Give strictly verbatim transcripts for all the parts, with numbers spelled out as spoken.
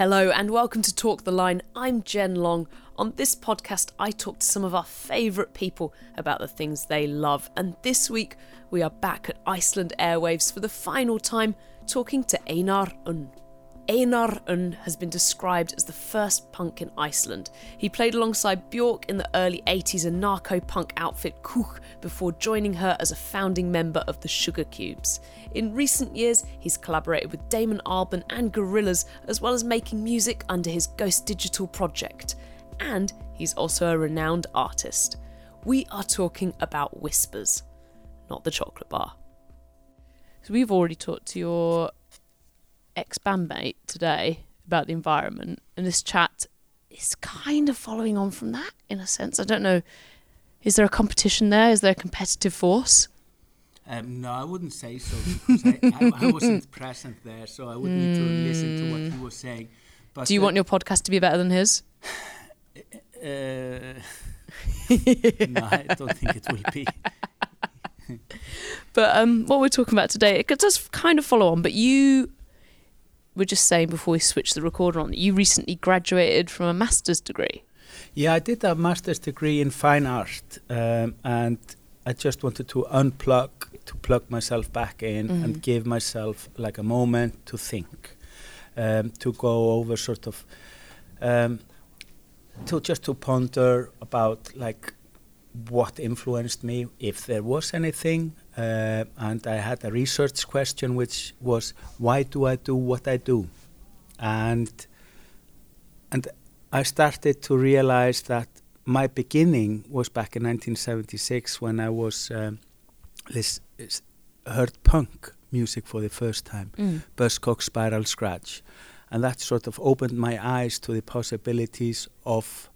Hello and welcome to Talk the Line. I'm Jen Long. On this podcast, I talk to some of our favourite people about the things they love. And this week, we are back at Iceland Airwaves for the final time, talking to Einar Un. Einar Un has been described as the first punk in Iceland. He played alongside Björk in the early eighties and narco-punk outfit Kuk before joining her as a founding member of the Sugar Cubes. In recent years, he's collaborated with Damon Albarn and Gorillaz, as well as making music under his Ghost Digital project. And he's also a renowned artist. We are talking about Whispers, not the chocolate bar. So we've already talked to your ex-bandmate today about the environment, and this chat is kind of following on from that in a sense. I don't know, is there a competition there? Is there a competitive force? Um, no, I wouldn't say so, because I, I, I wasn't present there, so I wouldn't mm. need to listen to what he was saying. But do you uh, want your podcast to be better than his? Uh, no, I don't think it will be. But um, what we're talking about today, it does kind of follow on, but you... We're just saying before we switch the recorder on that you recently graduated from a master's degree. Yeah, I did a master's degree in fine art, um, and I just wanted to unplug, to plug myself back in mm-hmm. and give myself like a moment to think, um, to go over sort of, um, to just to ponder about like what influenced me, if there was anything. Uh, and I had a research question, which was, why do I do what I do? And and I started to realize that my beginning was back in nineteen seventy-six when I was um, this, this heard punk music for the first time, mm. Buzzcocks, Spiral Scratch, and that sort of opened my eyes to the possibilities of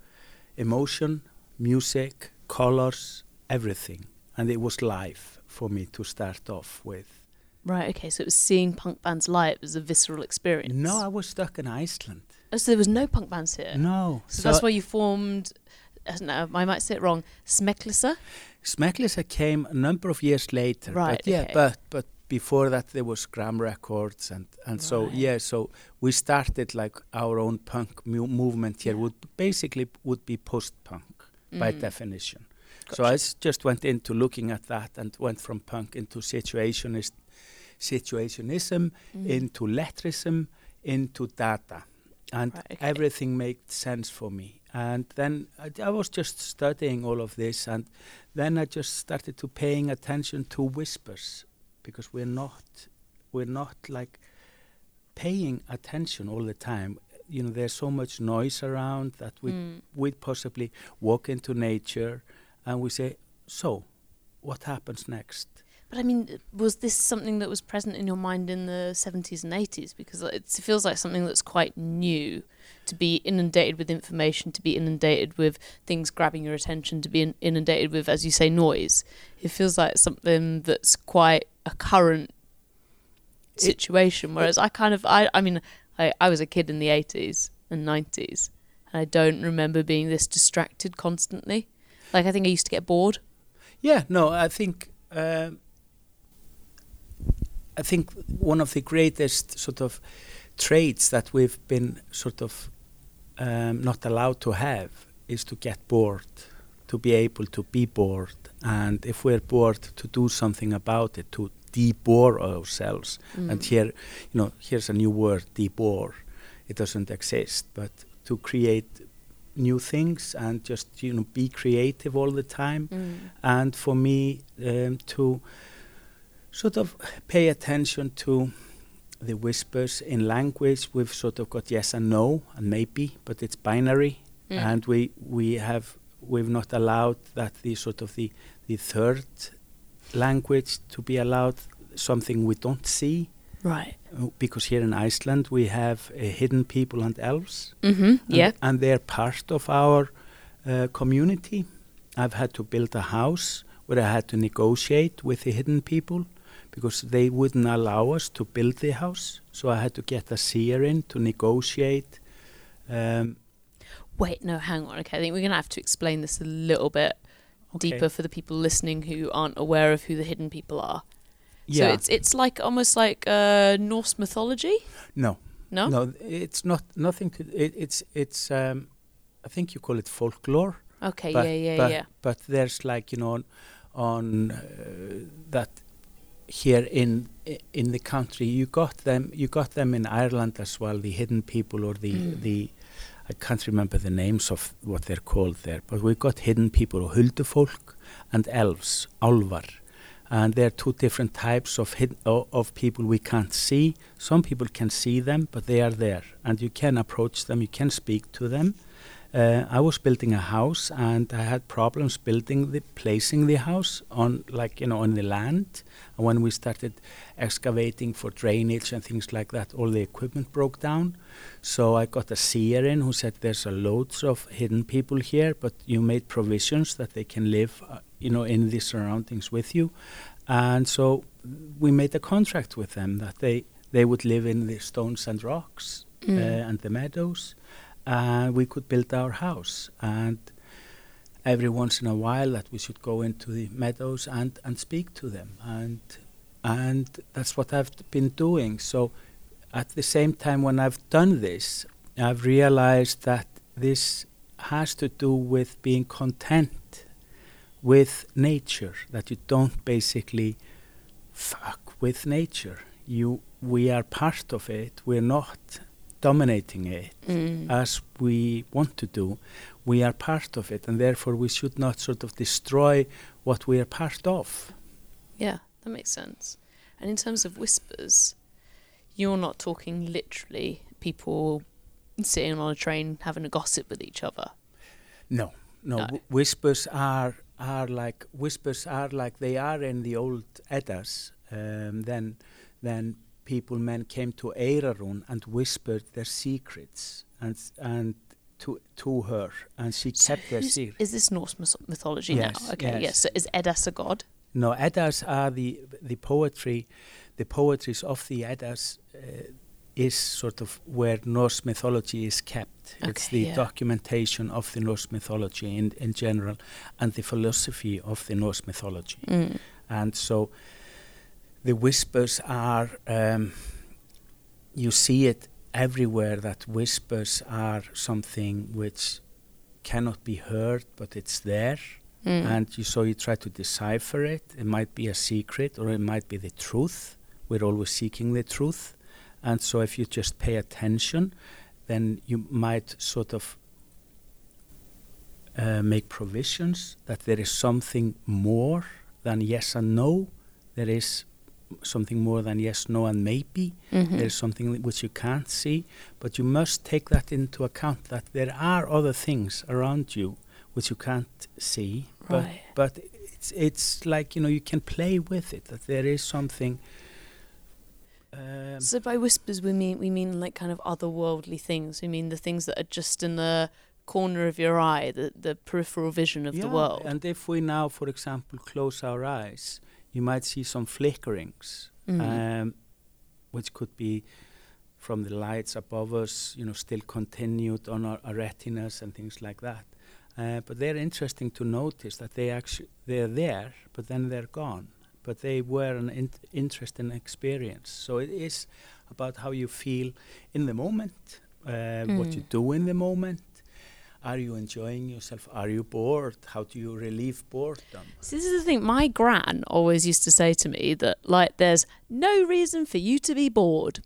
emotion, music, colors, everything, and it was live for me to start off with. Right, okay, so it was seeing punk bands live, it was a visceral experience. No, I was stuck in Iceland. Oh, so there was no punk bands here? No. So, so that's why you formed, I, don't know, I might say it wrong, Smekkleysa? Smekkleysa came a number of years later. Right, but, yeah, okay. But, but before that there was Gram Records and, and right. so, yeah, so we started like our own punk mu- movement here, yeah. would basically would be post-punk mm. by definition. Gotcha. So I just went into looking at that and went from punk into situationist, situationism, mm. into lettrism, into data. And right, okay. everything made sense for me. And then I, I was just studying all of this. And then I just started to paying attention to whispers, because we're not, we're not like paying attention all the time. You know, there's so much noise around that we mm. we'd possibly walk into nature and we say, so, what happens next? But I mean, was this something that was present in your mind in the seventies and eighties? Because it feels like something that's quite new, to be inundated with information, to be inundated with things grabbing your attention, to be inundated with, as you say, noise. It feels like something that's quite a current it, situation, whereas I kind of, I, I mean, I, I was a kid in the eighties and nineties, and I don't remember being this distracted constantly. Like, I think I used to get bored. Yeah, no, I think uh, I think one of the greatest sort of traits that we've been sort of um, not allowed to have is to get bored, to be able to be bored. And if we're bored, to do something about it, to de-bore ourselves. Mm. And here, you know, here's a new word, de-bore. It doesn't exist, but to create new things and just, you know, be creative all the time. Mm. And for me um, to sort of pay attention to the whispers in language, we've sort of got yes and no and maybe, but it's binary. Mm. And we we have we've not allowed that the sort of the the third language to be allowed, something we don't see. Right. Because here in Iceland we have uh, hidden people and elves. Mm-hmm, and, yeah. and they're part of our uh, community. I've had to build a house where I had to negotiate with the hidden people because they wouldn't allow us to build the house. So I had to get a seer in to negotiate. Um, Wait, no, hang on. Okay, I think we're going to have to explain this a little bit okay. deeper for the people listening who aren't aware of who the hidden people are. Yeah. So it's it's like almost like uh, Norse mythology? No. No, no, it's not nothing to. It, it's it's. Um, I think you call it folklore. Okay, but, yeah, yeah, but, yeah. But there's like you know, on, on uh, that here in in the country, you got them. You got them in Ireland as well. The hidden people or the mm. the. I can't remember the names of what they're called there, but we've got hidden people, huldufólk and elves, álvar, and there are two different types of hidden, o- of people we can't see. Some people can see them, but they are there, and you can approach them, you can speak to them. Uh, I was building a house, and I had problems building the placing the house on, like you know, on the land. And when we started excavating for drainage and things like that, all the equipment broke down. So I got a seer in who said there's a loads of hidden people here, but you made provisions that they can live uh, you know, in the surroundings with you. And so we made a contract with them that they, they would live in the stones and rocks mm. uh, and the meadows, and we could build our house. And every once in a while that we should go into the meadows and, and speak to them. And, and that's what I've been doing. So at the same time when I've done this, I've realized that this has to do with being content with nature, that you don't basically fuck with nature. You, we are part of it, we're not dominating it mm. as we want to do. We are part of it, and therefore we should not sort of destroy what we are part of. Yeah, that makes sense. And in terms of whispers, you're not talking literally people sitting on a train having a gossip with each other. No, no. no. Wh- whispers are are like whispers are like they are in the old Eddas. Um, then, then people, men came to Einar Un and whispered their secrets and and to to her, and she so kept their secret. Is this Norse myth- mythology yes, now? Okay, yes. yes. So is Eddas a god? No, Eddas are the the poetry. The poetries of the Eddas uh, is sort of where Norse mythology is kept. Okay, it's the yeah. documentation of the Norse mythology in, in general, and the philosophy of the Norse mythology. Mm. And so the whispers are, um, you see it everywhere, that whispers are something which cannot be heard, but it's there. Mm. And you, so you try to decipher it. It might be a secret, or it might be the truth. We're always seeking the truth. And so if you just pay attention, then you might sort of uh, make provisions that there is something more than yes and no. There is something more than yes, no, and maybe. Mm-hmm. There is something which you can't see. But you must take that into account, that there are other things around you which you can't see, right. but, but it's it's like, you know, you can play with it, that there is something. Um, so by whispers we mean we mean like kind of otherworldly things. We mean the things that are just in the corner of your eye, the, the peripheral vision of yeah, the world. And if we now, for example, close our eyes, you might see some flickerings, mm-hmm. um, which could be from the lights above us, you know, still continued on our, our retinas and things like that. Uh, but they're interesting to notice that they actually they're there, but then they're gone. But they were an in- interesting experience. So it is about how you feel in the moment, uh, mm. what you do in the moment. Are you enjoying yourself? Are you bored? How do you relieve boredom? So this is the thing. My gran always used to say to me that, like, there's no reason for you to be bored.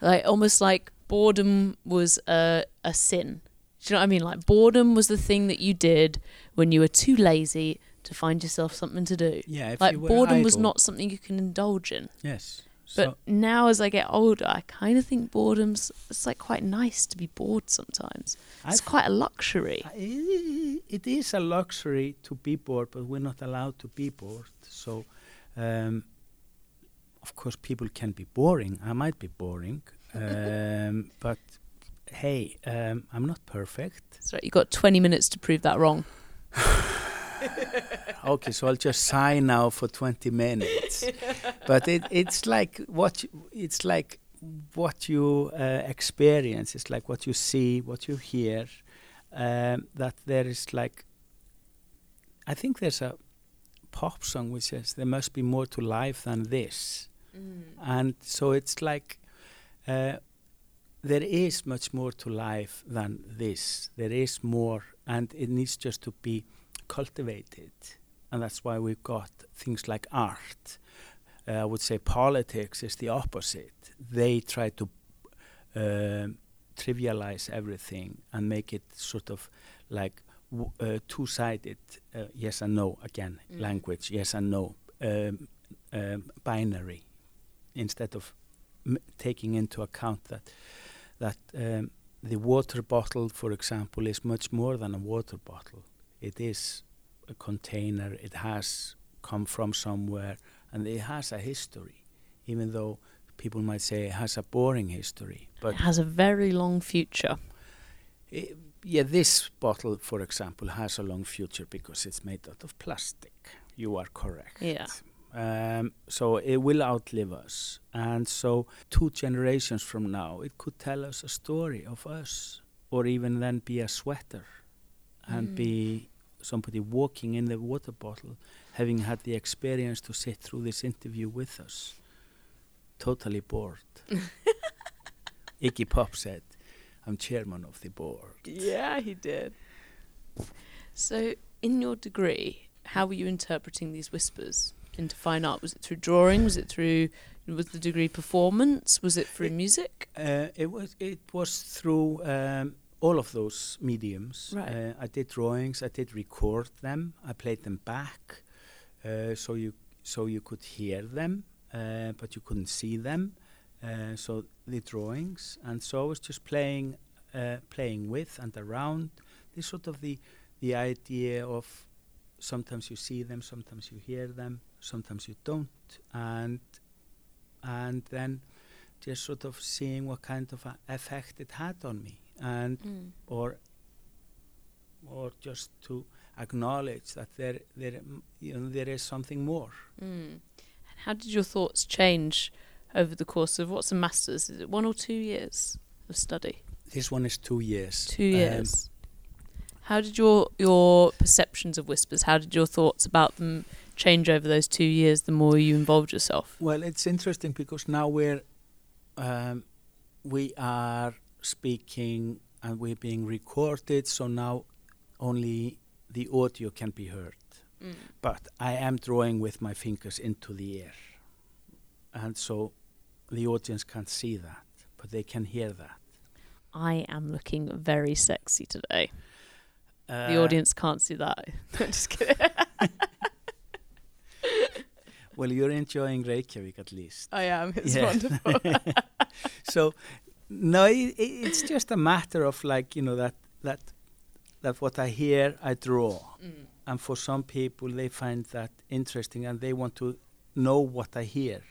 Like, almost like boredom was a, a sin. Do you know what I mean? Like, boredom was the thing that you did when you were too lazy to find yourself something to do. Yeah, if like you were boredom idle. Was not something you can indulge in. Yes. But so now, as I get older, I kind of think boredom's it's like quite nice to be bored sometimes. It's I've quite a luxury. It is a luxury to be bored, but we're not allowed to be bored. So, um, of course, people can be boring. I might be boring, um, but. Hey, um, I'm not perfect. That's right. You got twenty minutes to prove that wrong. Okay, so I'll just sign now for twenty minutes. But it, it's like what you, it's like what you uh, experience. It's like what you see, what you hear. Um, that there is like, I think there's a pop song which says there must be more to life than this, mm. and so it's like. Uh, there is much more to life than this. There is more, and it needs just to be cultivated. And that's why we've got things like art. Uh, I would say politics is the opposite. They try to uh, trivialize everything and make it sort of like w uh, two-sided, uh, yes and no, again, mm. language, yes and no, um, um, binary, instead of m taking into account that that um, the water bottle, for example, is much more than a water bottle. It is a container, it has come from somewhere, and it has a history, even though people might say it has a boring history. But it has a very long future. It, yeah, this bottle, for example, has a long future because it's made out of plastic. You are correct. Yeah. Um, so it will outlive us. And so two generations from now, it could tell us a story of us, or even then be a sweater and mm. be somebody walking in the water bottle, having had the experience to sit through this interview with us, totally bored. Iggy Pop said, I'm chairman of the board. Yeah, he did. So in your degree, how were you interpreting these whispers into fine art? Was it through drawing? Was it through, was the degree performance? Was it through it, music? Uh, it was It was through um, all of those mediums. Right. Uh, I did drawings, I did record them, I played them back, uh, so you so you could hear them, uh, but you couldn't see them. Uh, so the drawings, and so I was just playing, uh, playing with and around. This sort of the the idea of sometimes you see them, sometimes you hear them, sometimes you don't, and and then just sort of seeing what kind of a effect it had on me. And mm. or or just to acknowledge that there there um, you know there is something more. Mm. And how did your thoughts change over the course of what's a master's? Is it one or two years of study? This one is two years. Two years. Um, how did your your perceptions of whispers? How did your thoughts about them change over those two years? The more you involved yourself. Well, it's interesting because now we're um, we are. speaking and we're being recorded, so now only the audio can be heard. Mm. But I am drawing with my fingers into the air, and so the audience can't see that, but they can hear that. I am looking very sexy today. Uh, the audience can't see that. I'm just kidding. Well, you're enjoying Reykjavik at least. I am. It's yeah. wonderful. So. No, it, it's just a matter of like, you know, that that that what I hear, I draw. Mm. And for some people, they find that interesting and they want to know what I hear.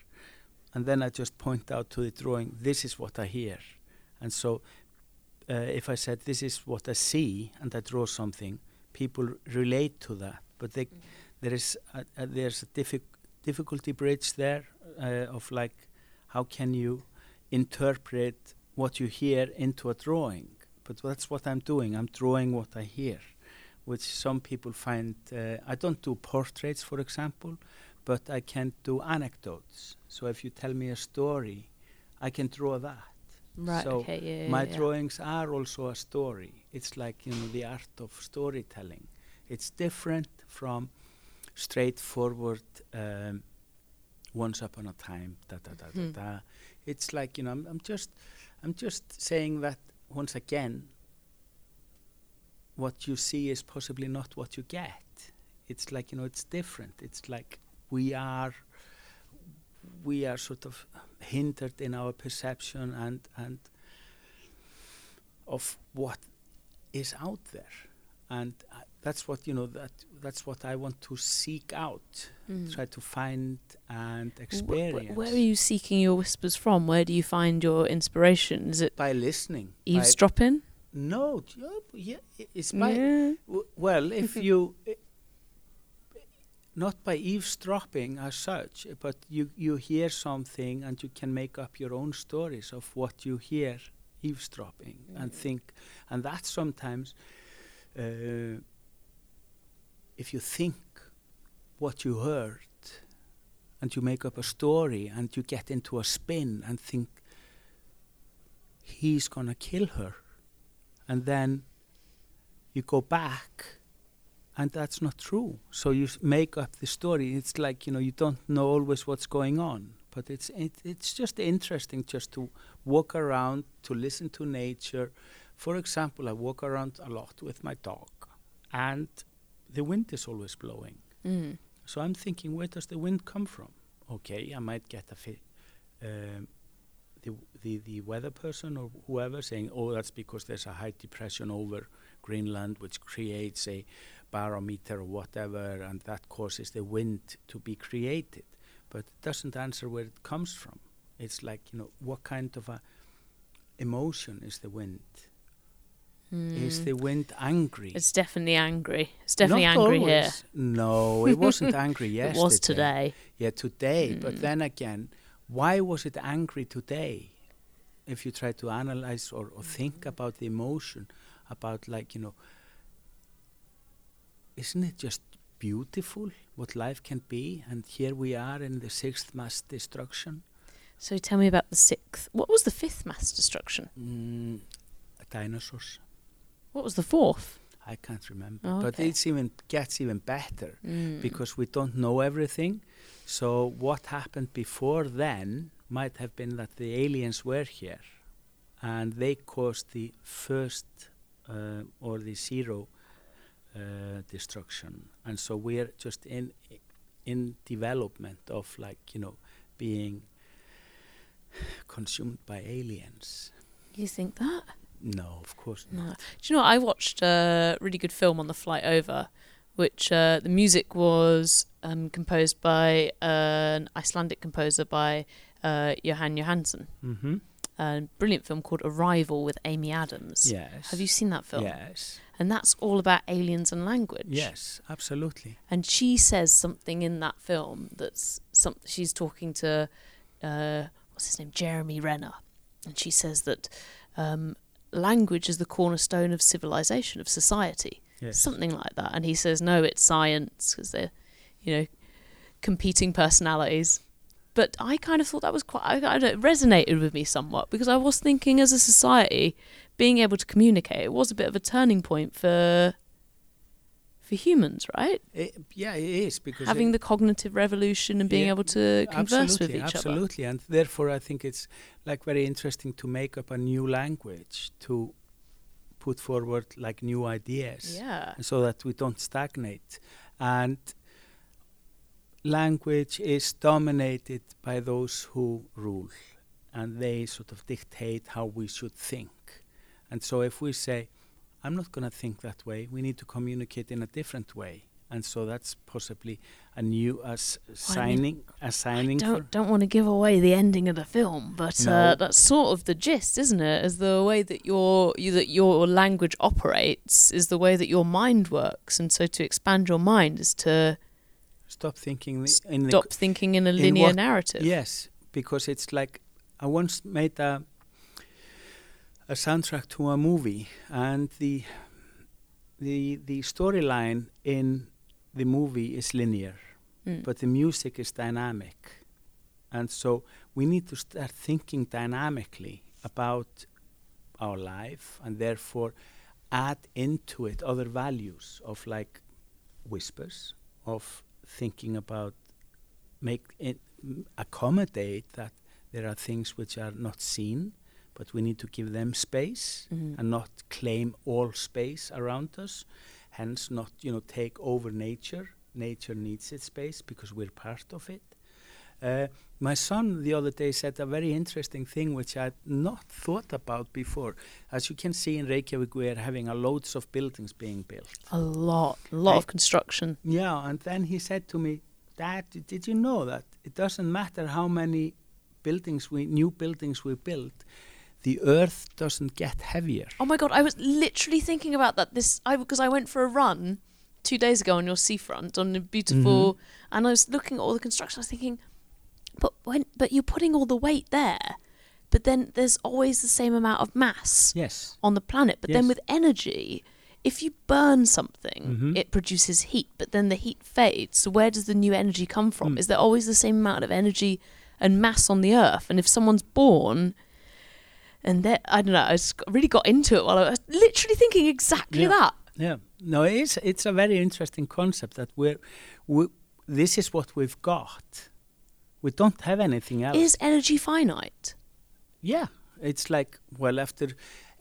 And then I just point out to the drawing, this is what I hear. And so uh, if I said, this is what I see, and I draw something, people relate to that. But they, mm. there is a, a, there's a diffi difficulty bridge there uh, of like, how can you interpret what you hear into a drawing? But that's what I'm doing. I'm drawing what I hear, which some people find. Uh, I don't do portraits, for example, but I can do anecdotes. So if you tell me a story, I can draw that. Right. So okay, yeah, yeah, my yeah. drawings are also a story. It's like, you know, the art of storytelling. It's different from straightforward. Um, once upon a time, da da da mm. da da. It's like, you know, I'm, I'm just, I'm just saying that once again, what you see is possibly not what you get. It's like, you know, it's different. It's like we are, we are sort of hindered in our perception and and of what is out there, and uh, that's what, you know, that that's what I want to seek out, mm. try to find and experience. Wh wh where are you seeking your whispers from? Where do you find your inspiration? Is it by listening? Eavesdropping? No, yeah, it's by yeah. w well, if you I, not by eavesdropping as such, but you you hear something and you can make up your own stories of what you hear eavesdropping mm. and think, and that sometimes. Uh, If you think what you heard and you make up a story and you get into a spin and think, he's gonna kill her. And then you go back, and that's not true. So you make up the story. It's like, you know, you don't know always what's going on. But it's it, it's just interesting just to walk around, to listen to nature. For example, I walk around a lot with my dog, and the wind is always blowing. Mm. So I'm thinking, where does the wind come from? Okay, I might get a fi- um, the, the the weather person or whoever saying, oh, that's because there's a high depression over Greenland, which creates a barometer or whatever, and that causes the wind to be created. But it doesn't answer where it comes from. It's like, you know, what kind of a emotion is the wind? Mm. Is the wind angry? It's definitely angry. It's definitely Not angry always. Here. No, it wasn't angry yesterday. It was today. Yeah, today. Mm. But then again, why was it angry today? If you try to analyze or, or think about the emotion, about like, you know, isn't it just beautiful what life can be, and here we are in the sixth mass destruction. So tell me about the sixth. What was the fifth mass destruction? Mm, dinosaurs. What was the fourth? I can't remember. Oh, okay. But it's even gets even better mm. because we don't know everything. So what happened before then might have been that the aliens were here, and they caused the first uh, or the zero Uh, destruction, and so we're just in in development of, like, you know, being consumed by aliens. You think that? No, of course not. No. Do you know what? I watched a really good film on the flight over, which uh, the music was um, composed by uh, an Icelandic composer by uh, Johan Johansson. Mm-hmm. A brilliant film called Arrival with Amy Adams. Yes. Have you seen that film? Yes. And that's all about aliens and language. Yes, absolutely. And she says something in that film that's some. She's talking to uh, what's his name, Jeremy Renner, and she says that um, language is the cornerstone of civilization, of society, yes. Something like that. And he says, no, it's science, because they're, you know, competing personalities. But I kind of thought that was quite, I, I don't, it resonated with me somewhat, because I was thinking, as a society, being able to communicate, it was a bit of a turning point for for humans, right? It, yeah, it is. Because having it, the cognitive revolution and being yeah, able to converse with each absolutely. other. Absolutely, and therefore I think it's like very interesting to make up a new language, to put forward like new ideas, yeah. so that we don't stagnate. And language is dominated by those who rule, and they sort of dictate how we should think. And so if we say, I'm not going to think that way, we need to communicate in a different way. And so that's possibly a new as signing. I mean, assigning I don't, don't want to give away the ending of the film, but no. uh, that's sort of the gist, isn't it? Is the way that your you, that your language operates is the way that your mind works. And so to expand your mind is to Stop thinking the in Stop the thinking in a linear in narrative. Yes, because it's like, I once made a, a soundtrack to a movie, and the the the storyline in the movie is linear, mm. but the music is dynamic. And so we need to start thinking dynamically about our life, and therefore add into it other values of, like, whispers, of thinking about, make it accommodate that there are things which are not seen, but we need to give them space mm-hmm. and not claim all space around us, hence not, you know, take over nature. Nature needs its space because we're part of it. Uh, my son the other day said a very interesting thing which I'd not thought about before. As you can see in Reykjavik, we're having a loads of buildings being built. A lot, a lot I, of construction. Yeah, and then he said to me, Dad, did you know that it doesn't matter how many buildings we, new buildings we build, the earth doesn't get heavier. Oh my God, I was literally thinking about that this I because I went for a run two days ago on your seafront, on a beautiful, mm-hmm. and I was looking at all the construction, I was thinking, But when, but you're putting all the weight there, but then there's always the same amount of mass yes. on the planet. But yes. then with energy, if you burn something, mm-hmm. it produces heat, but then the heat fades. So where does the new energy come from? Mm. Is there always the same amount of energy and mass on the earth? And if someone's born, And that, I don't know, I really got into it while I was literally thinking exactly yeah. that. Yeah, no, it is, it's a very interesting concept that we're, we, this is what we've got. We don't have anything else. Is energy finite? Yeah, it's like, well, after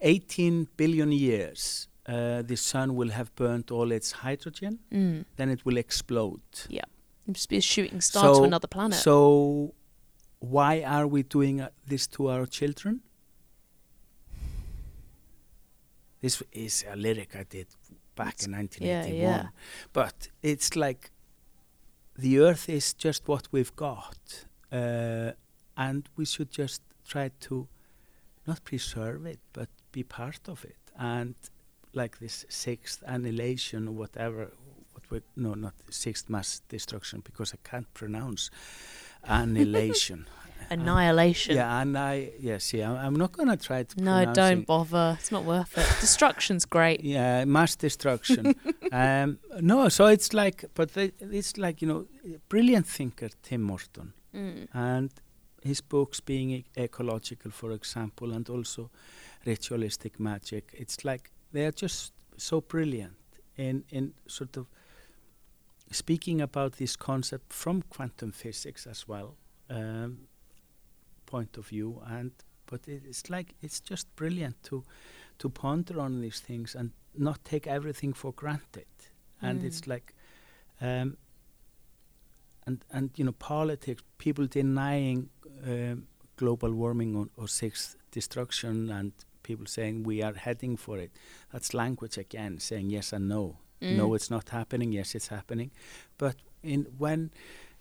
eighteen billion years, uh, the sun will have burnt all its hydrogen, mm. then it will explode. Yeah, it'll just be a shooting star so, to another planet. So why are we doing uh, this to our children? This is a lyric I did back it's in nineteen eighty-one. Yeah, yeah. But it's like the earth is just what we've got. Uh, and we should just try to not preserve it, but be part of it. And like this sixth annihilation or whatever, what we no, not sixth mass destruction, because I can't pronounce annihilation. Annihilation. Um, yeah, and I, yes, yeah, I'm not going to try to pronounce No, don't it. bother. It's not worth it. Destruction's great. Yeah, mass destruction. um, no, so it's like, but th- it's like, you know, brilliant thinker Tim Morton mm. and his books being e- ecological, for example, and also ritualistic magic. It's like, they're just so brilliant in, in sort of speaking about this concept from quantum physics as well. Um, point of view, and but it, it's like it's just brilliant to to ponder on these things and not take everything for granted. Mm. And it's like, um, and and you know, politics, people denying um, global warming or, or sixth destruction, and people saying we are heading for it. That's language again, saying yes and no. Mm. No, it's not happening. Yes, it's happening. But in when,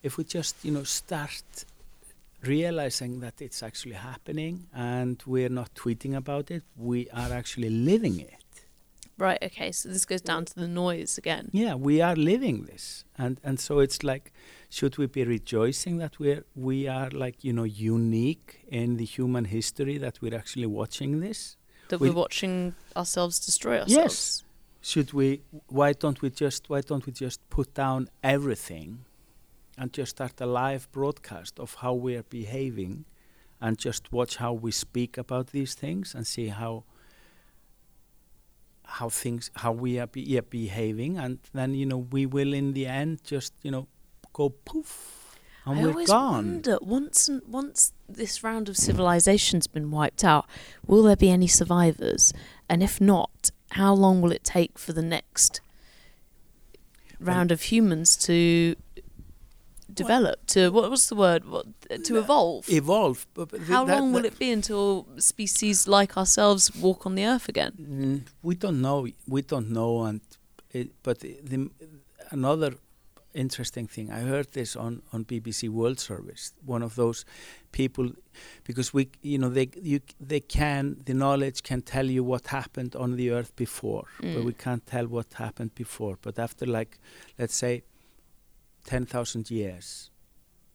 if we just you know start. realizing that it's actually happening and we're not tweeting about it, we are actually living it. Right, okay, so this goes down to the noise again. Yeah, we are living this. And and so it's like, should we be rejoicing that we're, we are like, you know, unique in the human history that we're actually watching this? That we're, we're watching ourselves destroy ourselves? Yes. Should we, why don't we just, why don't we just put down everything and just start a live broadcast of how we are behaving and just watch how we speak about these things and see how how things how we are, be, are behaving, and then you know we will in the end just you know go poof and I we're gone. I always wonder once once this round of civilization's been wiped out, will there be any survivors? And if not, how long will it take for the next round well, of humans to develop to what was the word what to evolve evolve but th- how that, long that will it be until species like ourselves walk on the earth again? mm, we don't know we don't know and it, but the, the, another interesting thing I heard this on on B B C World Service, one of those people, because we you know they you they can the knowledge can tell you what happened on the earth before mm. but we can't tell what happened before, but after like let's say ten thousand years,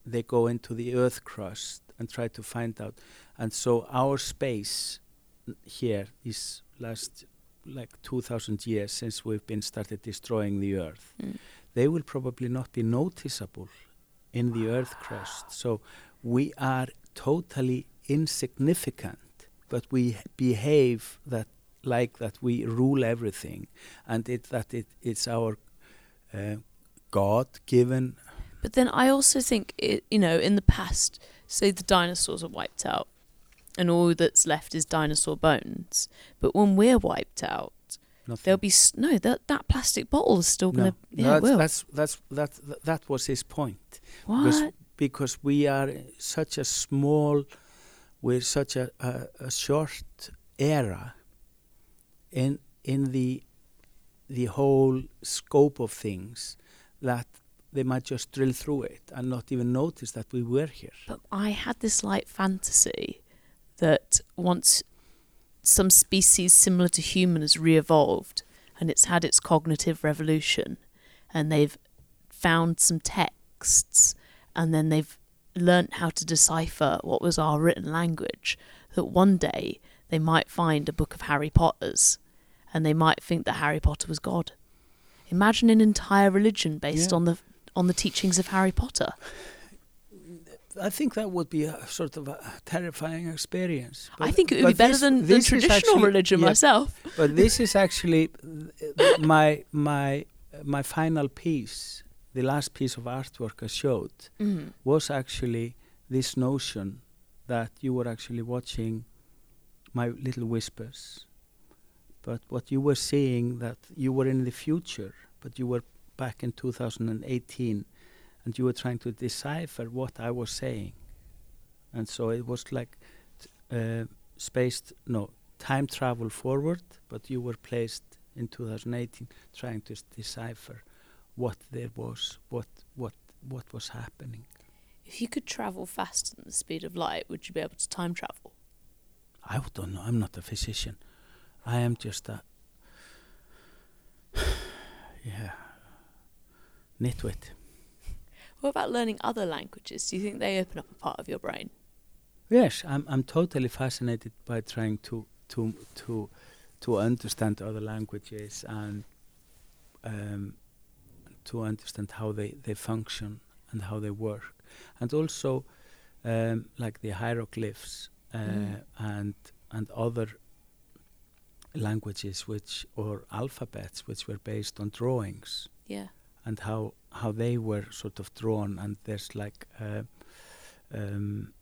they go into the earth crust and try to find out. And so our space n- here is last like two thousand years since we've been started destroying the earth. Mm. They will probably not be noticeable in the wow. earth crust. So we are totally insignificant, but we behave that like that we rule everything, and it that it it's our uh, God-given. But then I also think, it, you know, in the past, say the dinosaurs are wiped out and all that's left is dinosaur bones. But when we're wiped out, Nothing. there'll be... S- no, that that plastic bottle is still going to... No, gonna, yeah, no that's, that's, that's, that, that was his point. What? Because, because we are such a small... We're such a, a, a short era in in the the whole scope of things that they might just drill through it and not even notice that we were here. But I had this light fantasy that once some species similar to human has re-evolved and it's had its cognitive revolution and they've found some texts and then they've learnt how to decipher what was our written language, that one day they might find a book of Harry Potter's and they might think that Harry Potter was God. Imagine an entire religion based yeah. on the on the teachings of Harry Potter. I think that would be a sort of a terrifying experience. But I think it would be better than the traditional religion myself. But this is actually my my my final piece, the last piece of artwork I showed, mm-hmm. was actually this notion that you were actually watching my little whispers. But what you were seeing, that you were in the future, but you were back in two thousand eighteen, and you were trying to decipher what I was saying. And so it was like t- uh, spaced, no, time travel forward, but you were placed in two thousand eighteen trying to s- decipher what there was, what what what was happening. If you could travel faster than the speed of light, would you be able to time travel? I don't know. I'm not a physician. I am just a... yeah. Nitwit. What about learning other languages? Do you think they open up a part of your brain? Yes, I'm I'm totally fascinated by trying to to to to understand other languages and um, to understand how they, they function and how they work. And also um, like the hieroglyphs uh, mm. and and other languages which or alphabets which were based on drawings. Yeah. And how, how they were sort of drawn, and there's like uh, um,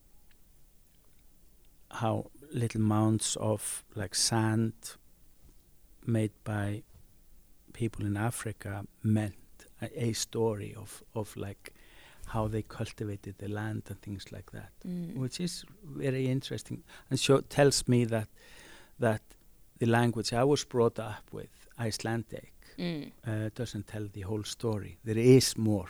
how little mounds of like sand made by people in Africa meant a, a story of, of like how they cultivated the land and things like that, mm. which is very interesting, and so it tells me that that the language I was brought up with, Icelandic, Mm. Uh, doesn't tell the whole story. There is more.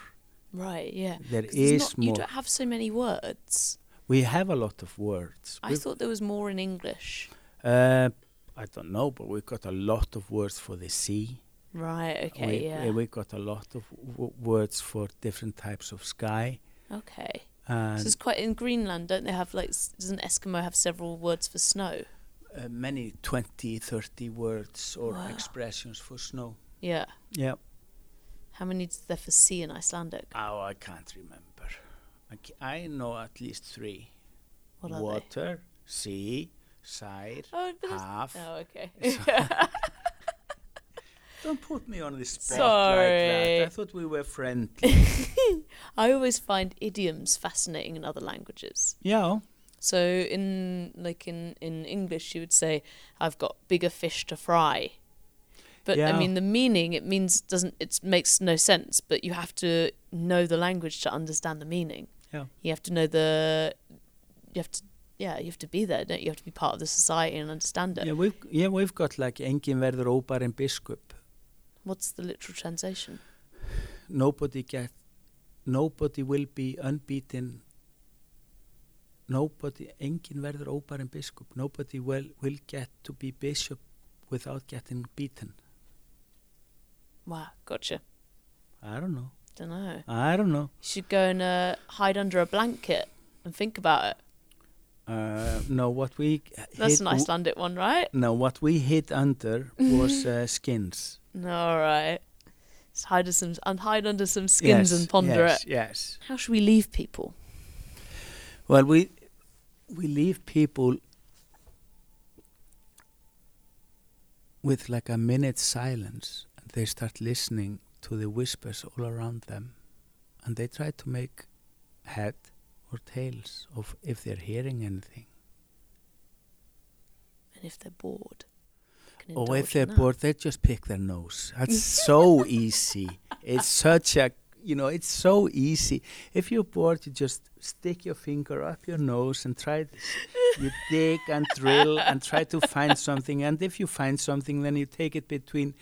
Right, yeah. There is not, more. You don't have so many words. We have a lot of words. I we've thought there was more in English. Uh, I don't know, but we've got a lot of words for the sea. Right, okay, we, yeah. We've got a lot of w- words for different types of sky. Okay. And so it's quite, in Greenland, don't they have, like, s- doesn't Eskimo have several words for snow? Uh, many, twenty, thirty words or wow. expressions for snow. Yeah. Yeah. How many is there for sea in Icelandic? Oh, I can't remember. I, c- I know at least three. What are Water, they? Water, sea, side, oh, half. Oh, okay. So don't put me on the spot Sorry. Like that. I thought we were friendly. I always find idioms fascinating in other languages. Yeah. So in like in, in English, you would say, "I've got bigger fish to fry." But yeah. I mean, the meaning, it means doesn't, it makes no sense, but you have to know the language to understand the meaning. Yeah. You have to know the, you have to, yeah, you have to be there, don't you? You have to be part of the society and understand it. Yeah, we've, yeah, we've got like, enginn verður óbarinn biskup. What's the literal translation? Nobody get, nobody will be unbeaten. Nobody, enginn verður óbarinn biskup. Nobody will, will get to be bishop without getting beaten. Wow, gotcha. I don't know. Don't know. I don't know. You should go and uh, hide under a blanket and think about it. Uh, no, what we... That's an Icelandic w- one, right? No, what we hid under was uh, skins. All right. Let's hide, some, and hide under some skins yes, and ponder yes, it. Yes, yes. How should we leave people? Well, we we leave people with like a minute silence. They start listening to the whispers all around them, and they try to make head or tails of if they're hearing anything. And if they're bored? Or if they're bored, they just pick their nose. That's so easy. It's such a, you know, it's so easy. If you're bored, you just stick your finger up your nose and try this. You dig and drill and try to find something. And if you find something, then you take it between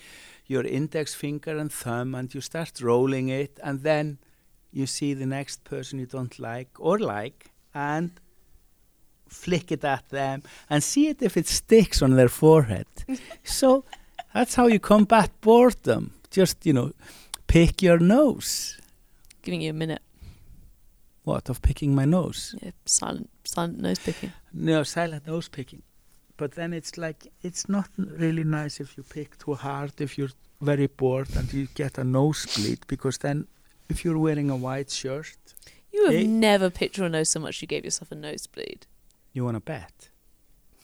your index finger and thumb, and you start rolling it, and then you see the next person you don't like or like, and flick it at them and see it if it sticks on their forehead. So that's how you combat boredom. Just, you know, pick your nose. Giving you a minute. What, of picking my nose? Yeah, silent, silent nose picking. No, silent nose picking. But then it's like, it's not really nice if you pick too hard, if you're very bored and you get a nosebleed, because then if you're wearing a white shirt... You have it, never picked your nose so much you gave yourself a nosebleed. You want to bet?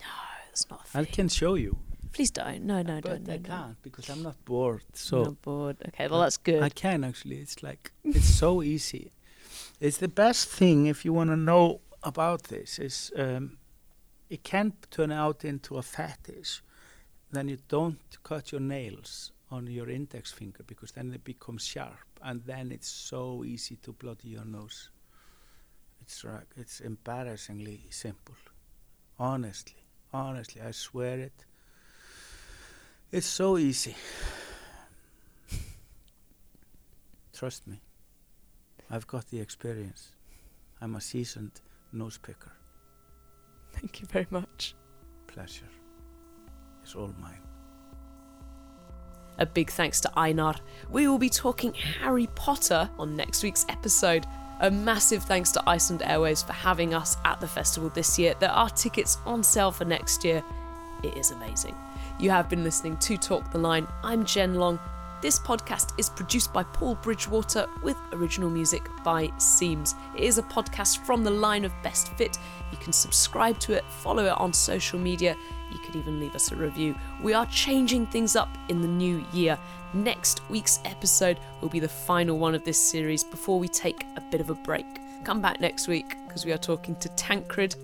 No, that's not a thing. I can show you. Please don't. No, no, but don't. I no, can't no. because I'm not bored. So not bored. Okay, well, that's good. I can, actually. It's like, it's so easy. It's the best thing if you want to know about this. Is um, it can turn out into a fetish. Then you don't cut your nails on your index finger because then they become sharp. And then it's so easy to bloody your nose. It's right. It's embarrassingly simple. Honestly. Honestly, I swear it. It's so easy. Trust me. I've got the experience. I'm a seasoned nose picker. Thank you very much. Pleasure. It's all mine. A big thanks to Einar. We will be talking Harry Potter on next week's episode. A massive thanks to Iceland Airwaves for having us at the festival this year. There are tickets on sale for next year. It is amazing. You have been listening to Talk the Line. I'm Jen Long. This podcast is produced by Paul Bridgewater with original music by Seams. It is a podcast from the line of Best Fit. You can subscribe to it, follow it on social media. You could even leave us a review. We are changing things up in the new year. Next week's episode will be the final one of this series before we take a bit of a break. Come back next week because we are talking to Tancred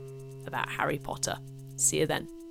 about Harry Potter. See you then.